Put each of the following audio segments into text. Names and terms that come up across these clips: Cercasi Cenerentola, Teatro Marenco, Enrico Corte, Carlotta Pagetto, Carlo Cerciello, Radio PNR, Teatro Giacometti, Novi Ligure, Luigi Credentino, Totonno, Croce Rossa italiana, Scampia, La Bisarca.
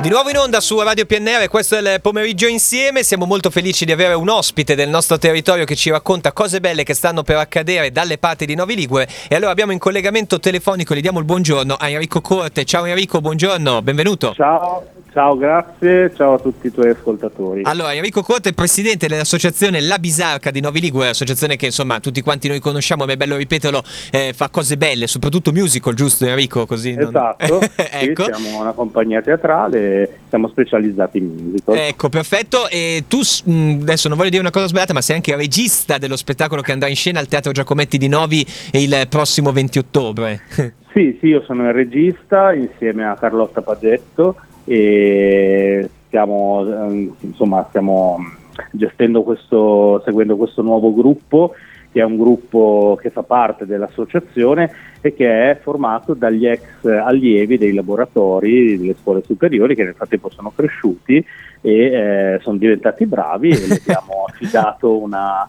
Di nuovo in onda su Radio PNR, questo è il pomeriggio insieme. Siamo molto felici di avere un ospite del nostro territorio che ci racconta cose belle che stanno per accadere dalle parti di Novi Ligure. E allora abbiamo in collegamento telefonico, gli diamo il buongiorno a Enrico Corte. Ciao Enrico, buongiorno, benvenuto. Ciao, grazie, ciao a tutti i tuoi ascoltatori. Allora, Enrico Corte è presidente dell'associazione La Bisarca di Novi Ligure, associazione che insomma tutti quanti noi conosciamo, ma è bello ripeterlo, fa cose belle, soprattutto musical, giusto Enrico? Così, esatto, non... ecco. Sì, siamo una compagnia teatrale, siamo specializzati in musical. Ecco, perfetto. E tu adesso non voglio dire una cosa sbagliata, ma sei anche regista dello spettacolo che andrà in scena al Teatro Giacometti di Novi il prossimo 20 ottobre. Sì, io sono il regista insieme a Carlotta Pagetto e stiamo gestendo seguendo questo nuovo gruppo, che è un gruppo che fa parte dell'associazione e che è formato dagli ex allievi dei laboratori delle scuole superiori, che nel frattempo sono cresciuti e sono diventati bravi e gli abbiamo affidato uno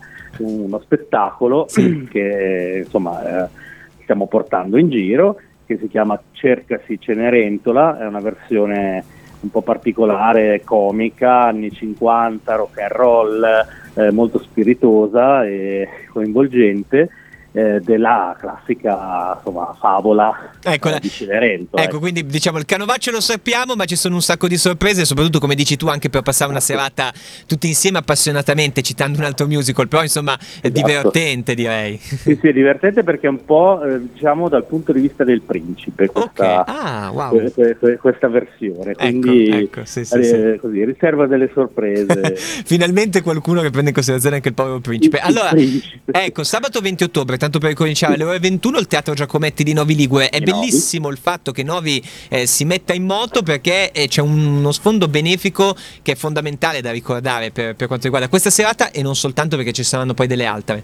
spettacolo che stiamo portando in giro, che si chiama Cercasi Cenerentola. È una versione un po' particolare, comica, anni 50, rock and roll, molto spiritosa e coinvolgente, della classica favola di Cenerentola. Ecco, quindi diciamo il canovaccio lo sappiamo, ma ci sono un sacco di sorprese, soprattutto come dici tu anche per passare una serata tutti insieme appassionatamente citando un altro musical, però insomma è divertente, direi. Sì, è divertente perché è un po' dal punto di vista del principe questa, questa versione, quindi sì. Così riserva delle sorprese. Finalmente qualcuno che prende in considerazione anche il povero principe. Allora, ecco, sabato 20 ottobre tanto per ricominciare, alle ore 21 il Teatro Giacometti di Novi Ligure. È bellissimo il fatto che Novi si metta in moto, perché c'è uno sfondo benefico che è fondamentale da ricordare per quanto riguarda questa serata, e non soltanto, perché ci saranno poi delle altre.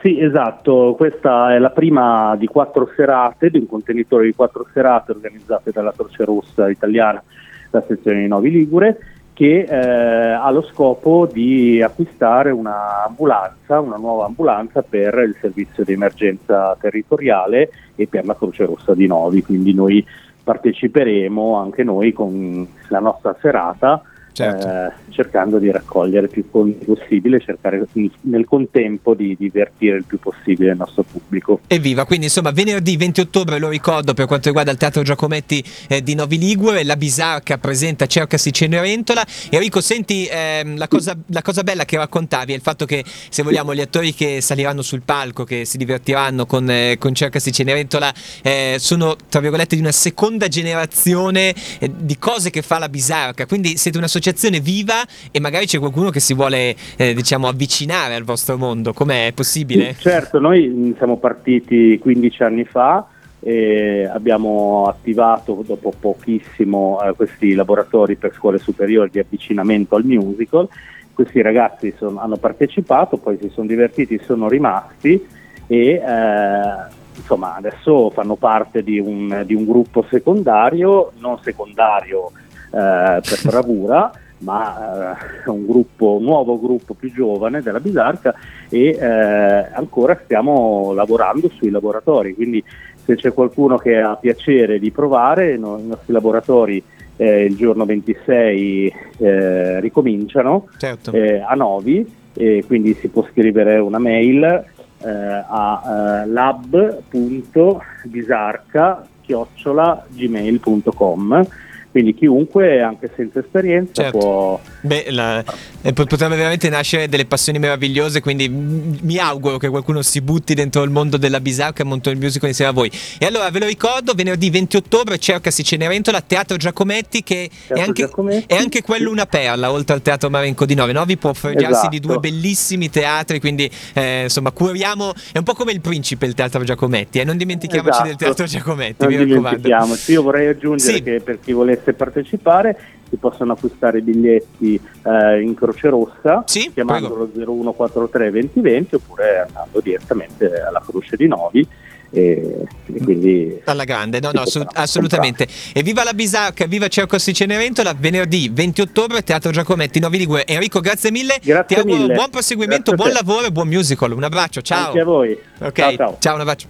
Sì, esatto, questa è la prima di 4 serate, di un contenitore di 4 serate organizzate dalla Croce Rossa Italiana, la sezione di Novi Ligure, che ha lo scopo di acquistare una nuova ambulanza per il servizio di emergenza territoriale e per la Croce Rossa di Novi. Quindi noi parteciperemo anche noi con la nostra serata, cercando di raccogliere più fondi possibile, cercare nel contempo di divertire il più possibile il nostro pubblico. Evviva! Quindi insomma venerdì 20 ottobre, lo ricordo, per quanto riguarda il Teatro Giacometti di Novi Ligure, La Bisarca presenta Cercasi Cenerentola. Enrico, senti, la cosa bella che raccontavi è il fatto che, se vogliamo, gli attori che saliranno sul palco, che si divertiranno con Cercasi Cenerentola, sono tra virgolette di una seconda generazione di cose che fa La Bisarca, quindi siete un'associazione viva e magari c'è qualcuno che si vuole avvicinare al vostro mondo. Com'è possibile? Certo, noi siamo partiti 15 anni fa e abbiamo attivato dopo pochissimo questi laboratori per scuole superiori di avvicinamento al musical. Questi ragazzi hanno partecipato, poi si sono divertiti, sono rimasti e adesso fanno parte di un gruppo secondario, non secondario per bravura, ma un nuovo gruppo più giovane della Bisarca, e ancora stiamo lavorando sui laboratori, quindi se c'è qualcuno che ha piacere di provare, i nostri laboratori il giorno 26 ricominciano, certo, a Novi, e quindi si può scrivere una mail a lab.bisarca@gmail.com. Quindi chiunque, anche senza esperienza, può... potrebbe veramente nascere delle passioni meravigliose, quindi mi auguro che qualcuno si butti dentro il mondo della Bisarca e monta il musical insieme a voi. E allora ve lo ricordo, venerdì 20 ottobre Cercasi Cenerentola, Teatro Giacometti, che è anche quello una perla, oltre al Teatro Marenco di Novi. Novi può fregiarsi di 2 bellissimi teatri, quindi curiamo, è un po' come il principe il Teatro Giacometti, non dimentichiamoci del Teatro Giacometti, mi raccomando. Io vorrei aggiungere che per chi volesse partecipare si possono acquistare biglietti in Croce Rossa, chiamandolo 0143 2020 oppure andando direttamente alla Croce di Novi. E quindi alla grande, assolutamente. E viva La Bisarca, viva Cercasi Cenerentola, venerdì 20 ottobre Teatro Giacometti, Novi Ligure. Enrico, grazie mille, ti auguro buon proseguimento, buon lavoro e buon musical. Un abbraccio, ciao. Anche a voi. Okay. Ciao, un abbraccio.